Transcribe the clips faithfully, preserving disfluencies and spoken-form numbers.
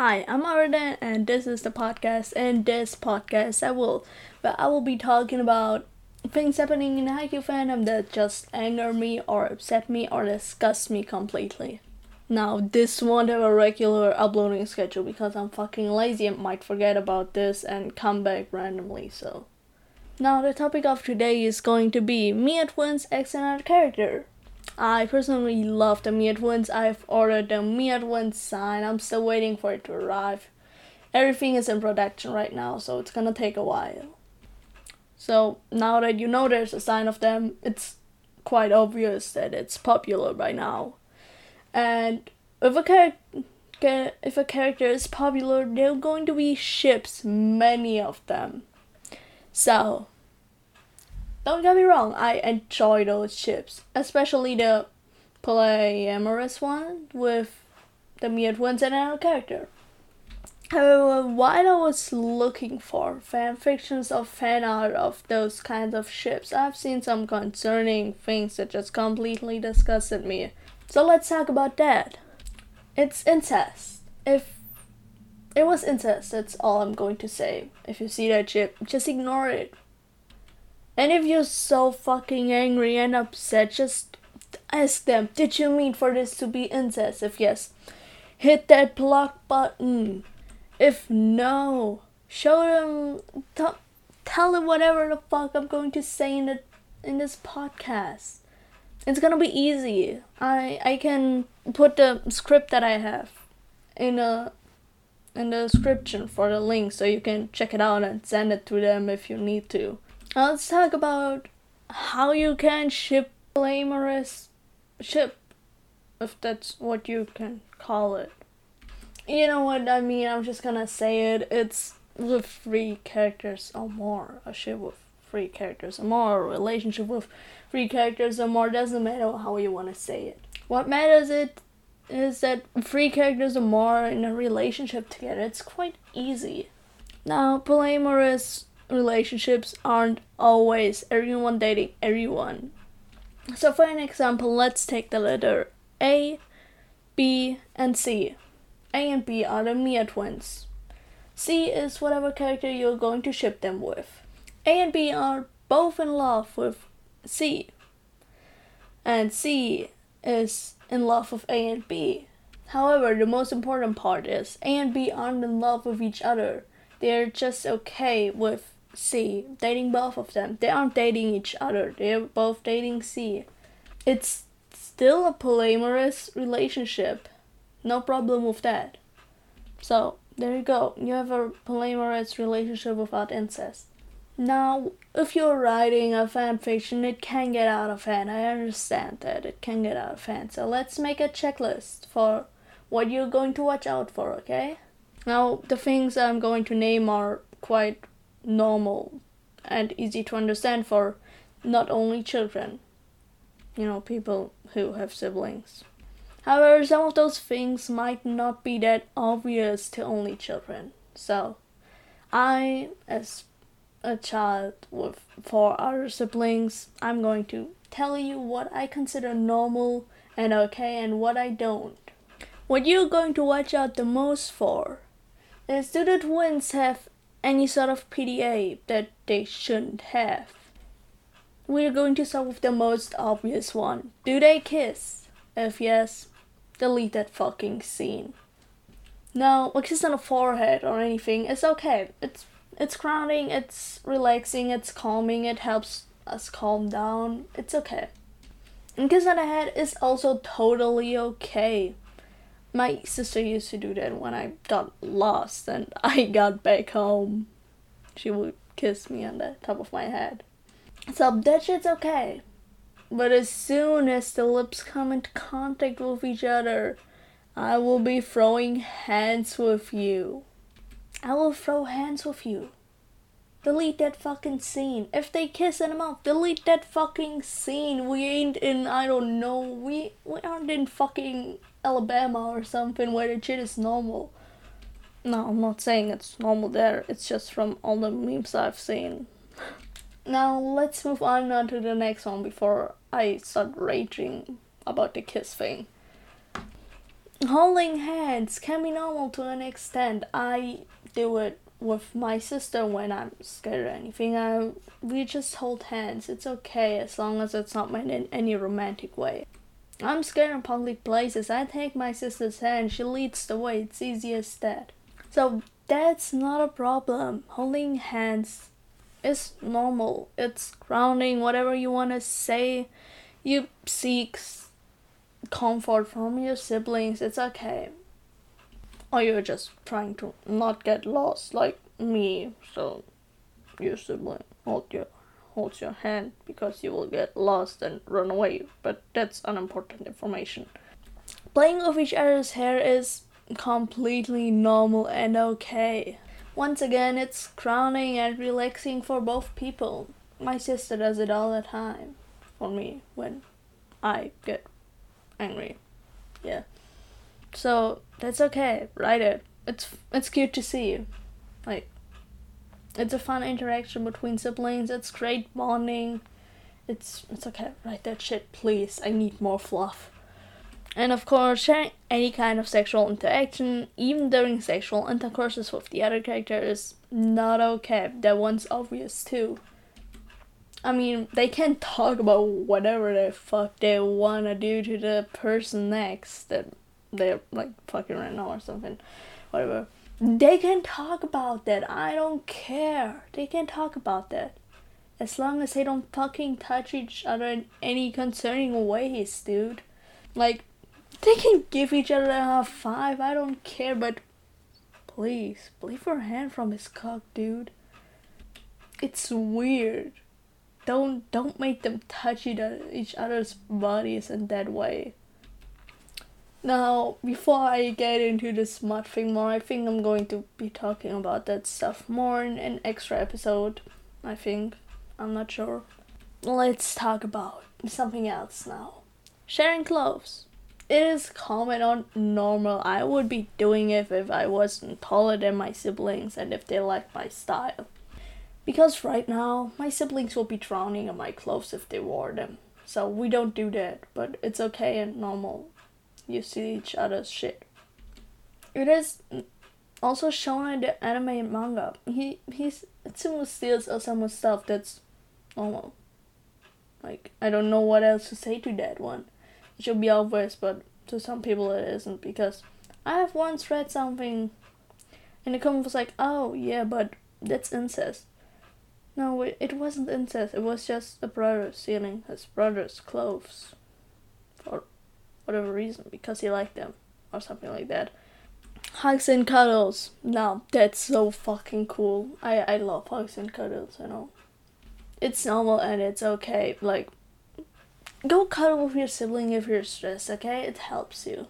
Hi, I'm Arden, and this is the podcast, and this podcast I will but I will be talking about things happening in the Haikyuu fandom that just anger me or upset me or disgust me completely. Now, this won't have a regular uploading schedule because I'm fucking lazy and might forget about this and come back randomly, so. Now, the topic of today is going to be Miya Twins X and R character. I personally love the Miya Twins. I've ordered the Miya Twins sign. I'm still waiting for it to arrive. Everything is in production right now, so it's gonna take a while. So now that you know there's a sign of them, it's quite obvious that it's popular by now. And if a, char- if a character is popular, there are going to be ships, many of them. So, don't get me wrong, I enjoy those ships, especially the polyamorous one with the Miya Twins and another character. However, while I was looking for fanfictions or fan art of those kinds of ships, I've seen some concerning things that just completely disgusted me. So let's talk about that. It's incest. If it was incest, that's all I'm going to say. If you see that ship, just ignore it. And if you're so fucking angry and upset, just ask them, did you mean for this to be incest? If yes, hit that block button. If no, show them, t- tell them whatever the fuck I'm going to say in the in this podcast. It's gonna be easy. I I can put the script that I have in a in the description for the link so you can check it out and send it to them if you need to. Now let's talk about how you can ship polyamorous ship, if that's what you can call it. You know what I mean, I'm just gonna say it. It's with three characters or more. A ship with three characters or more, a relationship with three characters or more, doesn't matter how you wanna say it. What matters it is that three characters or more in a relationship together. It's quite easy. Now, polyamorous relationships aren't always everyone dating everyone. So for an example, let's take the letter A, B, and C. A and B are the Miya Twins. C is whatever character you're going to ship them with. A and B are both in love with C. And C is in love with A and B. However, the most important part is A and B aren't in love with each other. They're just okay with C, dating both of them. They aren't dating each other, they're both dating C. It's still a polyamorous relationship. No problem with that. So, there you go. You have a polyamorous relationship without incest. Now, if you're writing a fanfiction, it can get out of hand. I understand that it can get out of hand. So let's make a checklist for what you're going to watch out for, okay? Now, the things I'm going to name are quite normal and easy to understand for not only children. You know, people who have siblings. However, some of those things might not be that obvious to only children. So, I, as a child with four other siblings, I'm going to tell you what I consider normal and okay and what I don't. What you're going to watch out the most for is, do the twins have any sort of P D A that they shouldn't have? We're going to start with the most obvious one. Do they kiss? If yes, delete that fucking scene. Now, a kiss on the forehead or anything is okay. It's it's grounding, it's relaxing, it's calming, it helps us calm down. It's okay. And kiss on the head is also totally okay. My sister used to do that when I got lost and I got back home. She would kiss me on the top of my head. So that shit's okay. But as soon as the lips come into contact with each other, I will be throwing hands with you. I will throw hands with you. Delete that fucking scene. If they kiss in the mouth, delete that fucking scene. We ain't in, I don't know, we, we aren't in fucking Alabama or something where the shit is normal. No, I'm not saying it's normal there. It's just from all the memes I've seen. Now, let's move on now to the next one before I start raging about the kiss thing. holding hands can be normal to an extent. I do it with my sister when I'm scared or anything. I, we just hold hands. It's okay as long as it's not meant in any romantic way. I'm scared in public places. I take my sister's hand. She leads the way. It's easy as that. So that's not a problem. Holding hands is normal. It's grounding. Whatever you want to say, you seek comfort from your siblings. It's okay. Or you're just trying to not get lost like me. So your sibling hold your, holds your hand because you will get lost and run away. But that's unimportant information. Playing with each other's hair is completely normal and okay. Once again, it's grounding and relaxing for both people. My sister does it all the time for me when I get angry. Yeah. So that's okay. Write it. It's it's cute to see. Like, it's a fun interaction between siblings. It's great bonding. It's it's okay. Write that shit, please. I need more fluff. And of course, sharing any kind of sexual interaction, even during sexual intercourses with the other character, is not okay. That one's obvious too. I mean, they can talk about whatever the fuck they wanna do to the person next. That they're like fucking right now or something, whatever. They can talk about that. I don't care. They can talk about that, as long as they don't fucking touch each other in any concerning ways, dude. Like, they can give each other a five. I don't care, but please, leave your hand from his cock, dude. It's weird. Don't don't make them touch each other's bodies in that way. Now, before I get into the smut thing more, I think I'm going to be talking about that stuff more in an extra episode, I think. I'm not sure. Let's talk about something else now. Sharing clothes. It is common or normal. I would be doing it if I wasn't taller than my siblings and if they liked my style. Because right now, my siblings will be drowning in my clothes if they wore them. So we don't do that, but it's okay and normal. You see each other's shit. It is also shown in the anime and manga. He he's Tsumu steals Osamu's stuff. That's normal. Like, I don't know what else to say to that one. It should be obvious, but to some people it isn't, because I have once read something and the comment was like, oh yeah, but that's incest. No, it, it wasn't incest. It was just a brother stealing his brother's clothes. For whatever reason, because he liked them, or something like that. Hugs and cuddles. Now, that's so fucking cool. I, I love hugs and cuddles, you know. It's normal and it's okay. Like, go cuddle with your sibling if you're stressed, okay? It helps you.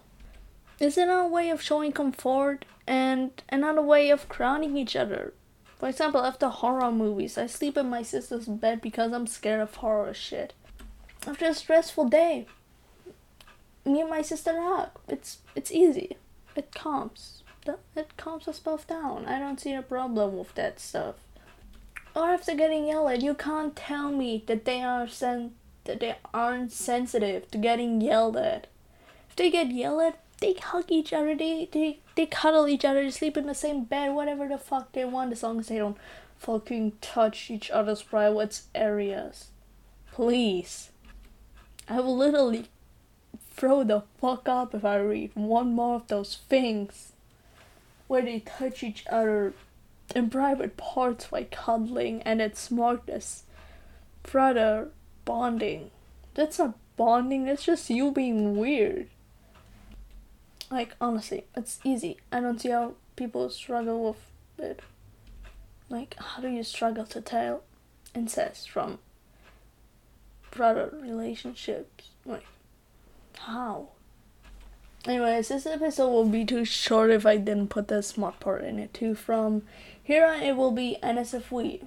It's another way of showing comfort and another way of grounding each other. For example, after horror movies, I sleep in my sister's bed because I'm scared of horror shit. After a stressful day, me and my sister hug. It's it's easy. It calms. It calms us both down. I don't see a problem with that stuff. Or after getting yelled at, you can't tell me that they are sen- that they aren't sensitive to getting yelled at. If they get yelled at, they hug each other. They they they cuddle each other. They sleep in the same bed. Whatever the fuck they want, as long as they don't fucking touch each other's private areas. Please. I will literally throw the fuck up if I read one more of those things where they touch each other in private parts while cuddling, and it's marked as brother bonding. That's not bonding, that's just you being weird. Like, honestly, it's easy. I don't see how people struggle with it. Like, how do you struggle to tell incest from brother relationships? Like, how? Anyways, this episode will be too short if I didn't put the smart part in it too. From here on, it will be N S F we.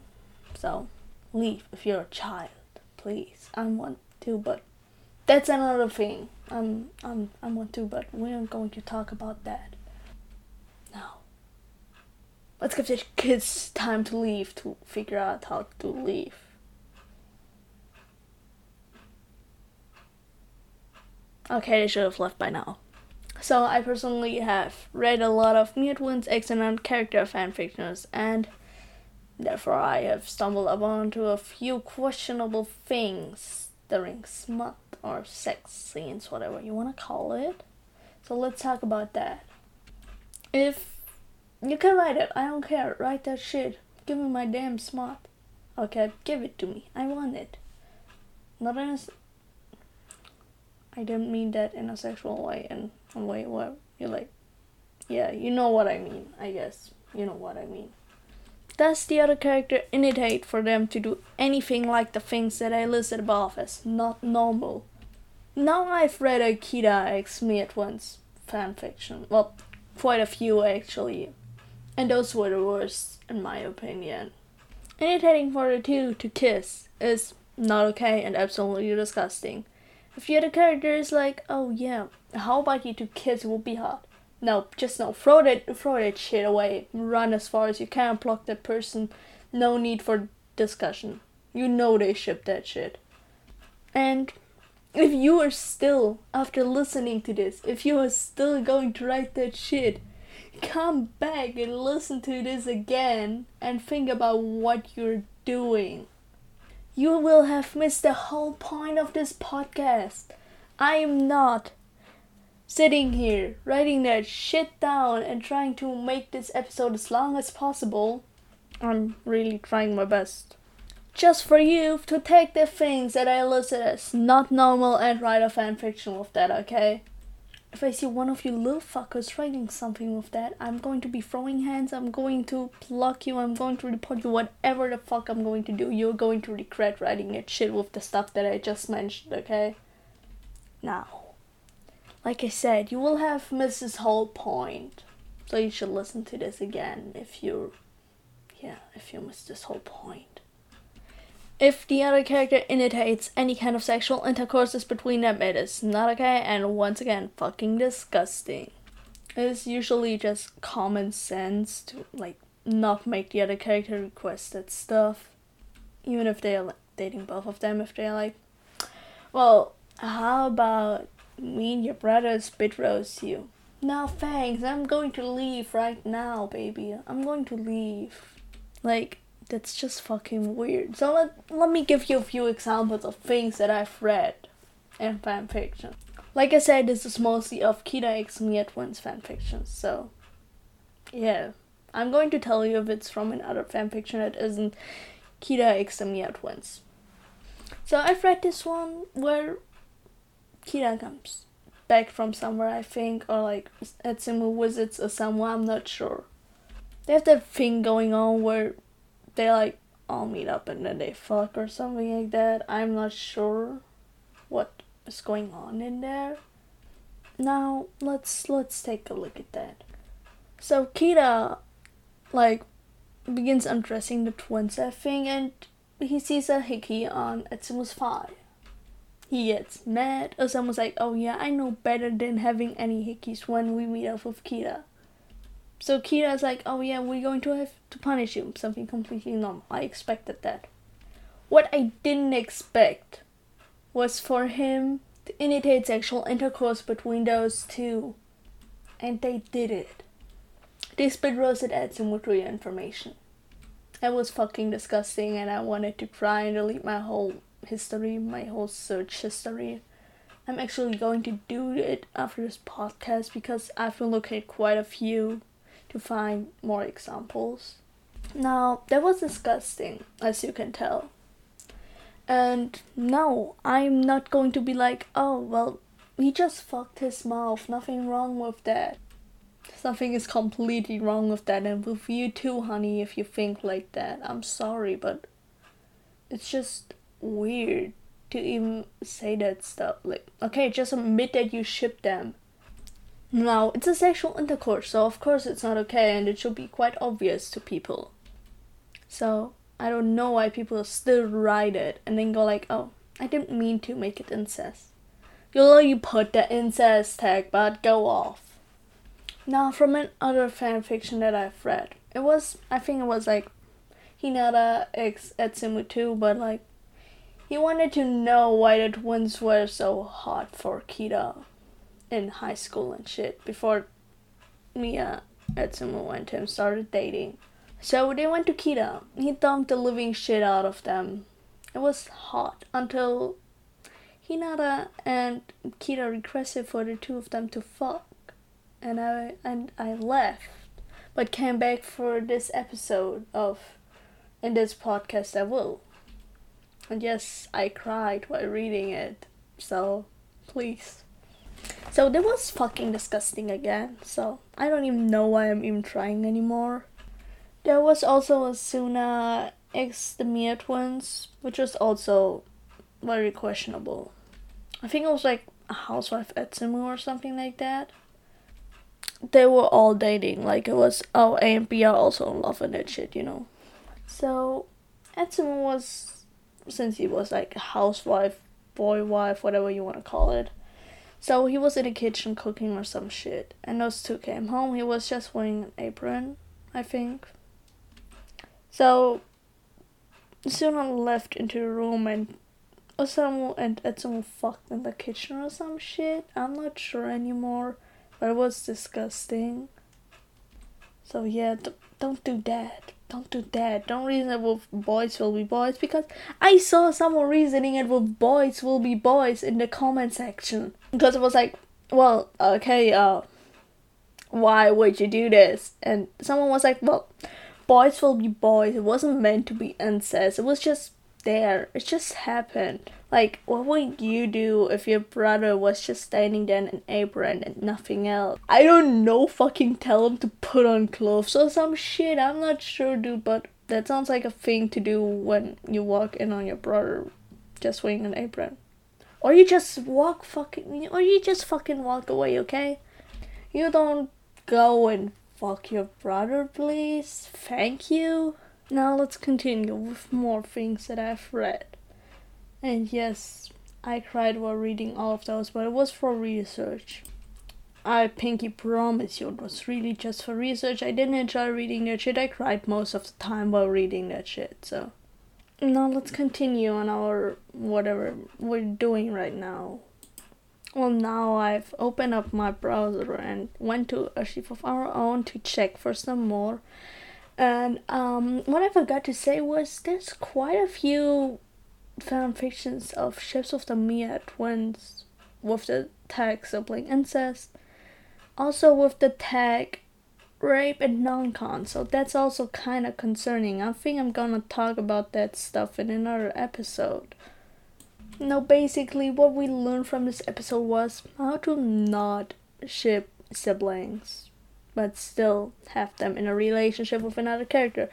So, leave if you're a child, please. I'm one too, but that's another thing. I'm I'm I'm one too, but we aren't going to talk about that. No. Let's give the kids time to leave, to figure out how to leave. Okay, they should have left by now. So I personally have read a lot of Miya Twins excellent character fanfictions, and therefore I have stumbled upon to a few questionable things during smut or sex scenes, whatever you want to call it. So let's talk about that. If you can write it, I don't care, write that shit. Give me my damn smut. Okay, give it to me. I want it. Not in a... I didn't mean that in a sexual way, and wait, what? You're like, yeah, you know what I mean, I guess. You know what I mean. Does the other character initiate for them to do anything like the things that I listed above as not normal? Now I've read a Kida X Miya Twins fanfiction. Well, quite a few actually. And those were the worst, in my opinion. Initiating for the two to kiss is not okay and absolutely disgusting. If the other character is like, oh yeah, how about you two kids will be hot? No, just no. Throw that, throw that shit away. Run as far as you can. Block that person. No need for discussion. You know they ship that shit. And if you are still, after listening to this, if you are still going to write that shit, come back and listen to this again and think about what you're doing. You will have missed the whole point of this podcast. I am not sitting here writing that shit down and trying to make this episode as long as possible. I'm really trying my best. Just for you to take the things that I listed as not normal and write a fanfiction with that, okay? If I see one of you little fuckers writing something with that, I'm going to be throwing hands, I'm going to pluck you, I'm going to report you, whatever the fuck I'm going to do, you're going to regret writing that shit with the stuff that I just mentioned, okay? Now, like I said, you will have missed this whole point, so you should listen to this again if you, yeah, if you missed this whole point. If the other character initiates any kind of sexual intercourse between them, it is not okay, and once again, fucking disgusting. It is usually just common sense to, like, not make the other character request that stuff. Even if they are like, dating both of them, if they are like, well, how about me and your brothers bit roast you? No thanks, I'm going to leave right now, baby. I'm going to leave. Like... That's just fucking weird. So let, let me give you a few examples of things that I've read in fanfiction. Like I said, this is mostly of Kida X Miya Twins fanfiction, so yeah. I'm going to tell you if it's from another fanfiction that isn't Kida X Miya Twins. So I've read this one where Kida comes back from somewhere, I think, or like at some wizards or somewhere, I'm not sure. They have that thing going on where they like all meet up and then they fuck or something like that. I'm not sure what is going on in there. Now let's let's take a look at that. So Kida like begins undressing the twins, I think, and he sees a hickey on Atsumo's thigh. He gets mad. Atsumo's like, oh yeah, I know better than having any hickeys when we meet up with Kida. So Kida's like, oh yeah, we're going to have to punish you. Something completely normal. I expected that. What I didn't expect was for him to initiate sexual intercourse between those two. And they did it. They spit roasted Atsumo with real information. It was fucking disgusting and I wanted to cry and delete my whole history, my whole search history. I'm actually going to do it after this podcast because I've been looking at quite a few to find more examples. Now, that was disgusting, as you can tell. And no, I'm not going to be like, oh, well, he just fucked his mouth, nothing wrong with that. Something is completely wrong with that, and with you too, honey, if you think like that. I'm sorry, but it's just weird to even say that stuff. Like, okay, just admit that you shipped them. Now, it's a sexual intercourse, so of course it's not okay and it should be quite obvious to people. So, I don't know why people still write it and then go like, oh, I didn't mean to make it incest. You'll only put the incest tag, but go off. Now, from another fanfiction that I've read, it was, I think it was like, Hinata X Atsumu too, but like, he wanted to know why the twins were so hot for Kida. in high school and shit before Miya Etsumu and him started dating. So they went to Kira. He dumped the living shit out of them. It was hot until Hinata and Kira requested for the two of them to fuck. And I and I left, but came back for this episode of, in this podcast I will. And yes, I cried while reading it, so please. So that was fucking disgusting again, so I don't even know why I'm even trying anymore. There was also a Suna ex the Miya Twins, which was also very questionable. I think it was like a housewife Etsumu or something like that. They were all dating, like it was, oh, A and B are also in love and that shit, you know. So, Etsumu was, since he was like a housewife, boy wife, whatever you want to call it. So, he was in the kitchen cooking or some shit. And those two came home. He was just wearing an apron, I think. So, Suna left into the room and Osamu and Etsumu fucked in the kitchen or some shit. I'm not sure anymore. But it was disgusting. So yeah, d- don't do that. Don't do that. Don't reason it with boys will be boys. Because I saw someone reasoning it with boys will be boys in the comment section. Because it was like, well, okay, uh, why would you do this? And someone was like, well, boys will be boys. It wasn't meant to be incest. It was just there. It just happened. Like, what would you do if your brother was just standing there in an apron and nothing else? I don't know, fucking tell him to put on clothes or some shit. I'm not sure, dude, but that sounds like a thing to do when you walk in on your brother just wearing an apron. Or you just walk fucking, or you just fucking walk away, okay? You don't go and fuck your brother, please. Thank you. Now let's continue with more things that I've read. And yes, I cried while reading all of those, but it was for research. I pinky promise you, it was really just for research. I didn't enjoy reading that shit. I cried most of the time while reading that shit, so. Now let's continue on our whatever we're doing right now. Well, now I've opened up my browser and went to Archive of Our Own to check for some more. And um, what I forgot to say was there's quite a few fan fictions of ships of the Miya Twins with the tag sibling incest, also with the tag rape and non-con, so that's also kind of concerning. I think I'm gonna talk about that stuff in another episode. Now basically what we learned from this episode was how to not ship siblings but still have them in a relationship with another character,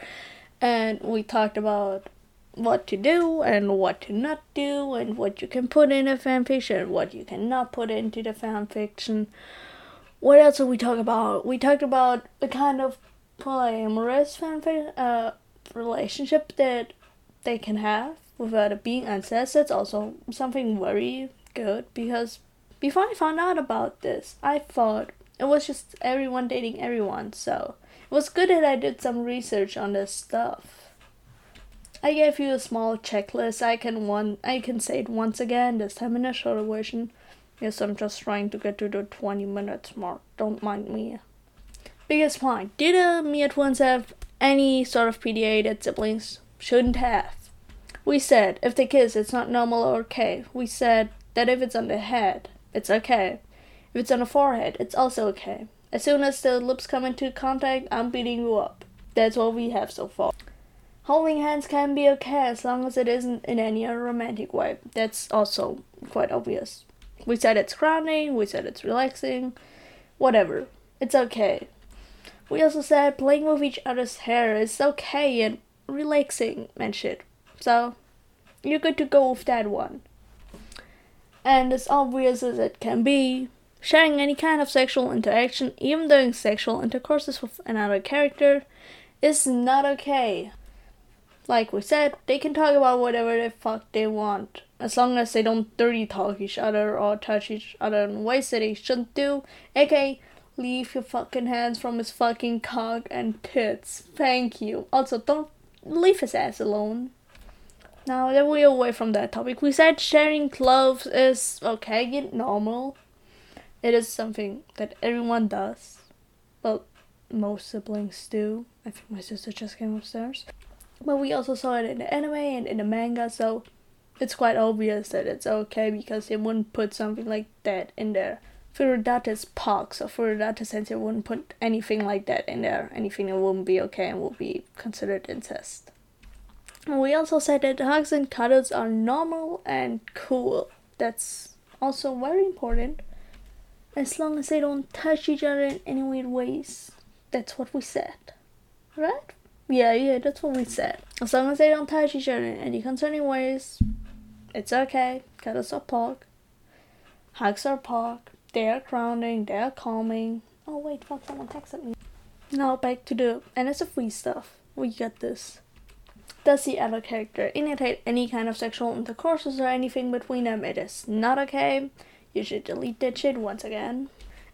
and we talked about what to do and what to not do and what you can put in a fanfiction and what you cannot put into the fanfiction. What else did we talk about? We talked about the kind of polyamorous fanfic uh, relationship that they can have without it being incest. That's also something very good, because before I found out about this, I thought it was just everyone dating everyone, so it was good that I did some research on this stuff. I gave you a small checklist. I can one. I can say it once again, this time in a shorter version. Yes, I'm just trying to get to the twenty minutes mark. Don't mind me. Biggest point. Did the Miya Twins have any sort of P D A that siblings shouldn't have? We said, if they kiss, it's not normal or okay. We said that if it's on the head, it's okay. If it's on the forehead, it's also okay. As soon as the lips come into contact, I'm beating you up. That's what we have so far. Holding hands can be okay as long as it isn't in any other romantic way. That's also quite obvious. We said it's grounding, we said it's relaxing, whatever. It's okay. We also said playing with each other's hair is okay and relaxing and shit. So, you're good to go with that one. And as obvious as it can be, sharing any kind of sexual interaction, even during sexual intercourses with another character, is not okay. Like we said, they can talk about whatever the fuck they want. As long as they don't dirty talk each other or touch each other in ways that they shouldn't do. A K A leave your fucking hands from his fucking cock and tits. Thank you. Also, don't leave his ass alone. Now that we're away from that topic, we said sharing clothes is okay and normal. It is something that everyone does, but most siblings do. I think my sister just came upstairs. But we also saw it in the anime and in the manga, so it's quite obvious that it's okay because they wouldn't put something like that in there. Furudate's pox or Furudate sensei wouldn't put anything like that in there. Anything that wouldn't be okay and would be considered incest. We also said that hugs and cuddles are normal and cool. That's also very important. As long as they don't touch each other in any weird ways. That's what we said. Right? Yeah, yeah, that's what we said. As long as they don't touch each other in any concerning ways, it's okay. Cuddles are pork. Hugs are pork. They're grounding, they're calming. Oh wait, fuck, someone texted me. Now back to the N S F V stuff. We got this. Does the other character initiate any kind of sexual intercourses or anything between them? It is not okay. You should delete that shit once again.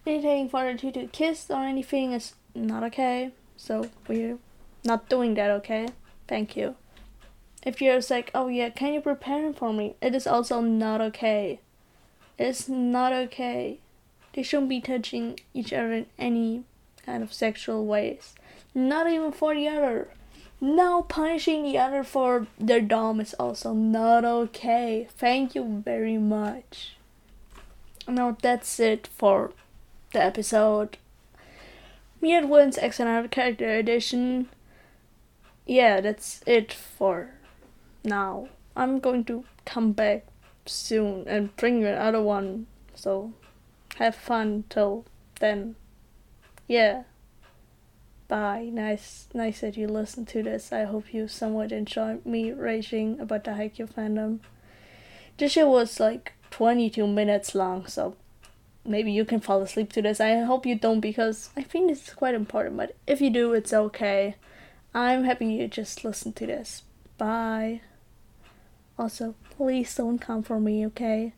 Initiating further to do kiss or anything is not okay. So we're not doing that, okay? Thank you. If you're like, oh yeah, can you prepare it for me? It is also not okay. It's not okay. They shouldn't be touching each other in any kind of sexual ways. Not even for the other. No, punishing the other for their dom is also not okay. Thank you very much. Now that's it for the episode. Miya Twins X and Other Character Edition. Yeah, that's it for now. I'm going to come back soon and bring you another one, so have fun till then. Yeah, bye. Nice nice that you listened to this. I hope you somewhat enjoyed me raging about the Haikyuu fandom. This shit was like twenty-two minutes long, so maybe you can fall asleep to this. I hope you don't, because I think this is quite important, but if you do, it's okay. I'm happy you just listened to this. Bye. Also, please don't come for me, okay?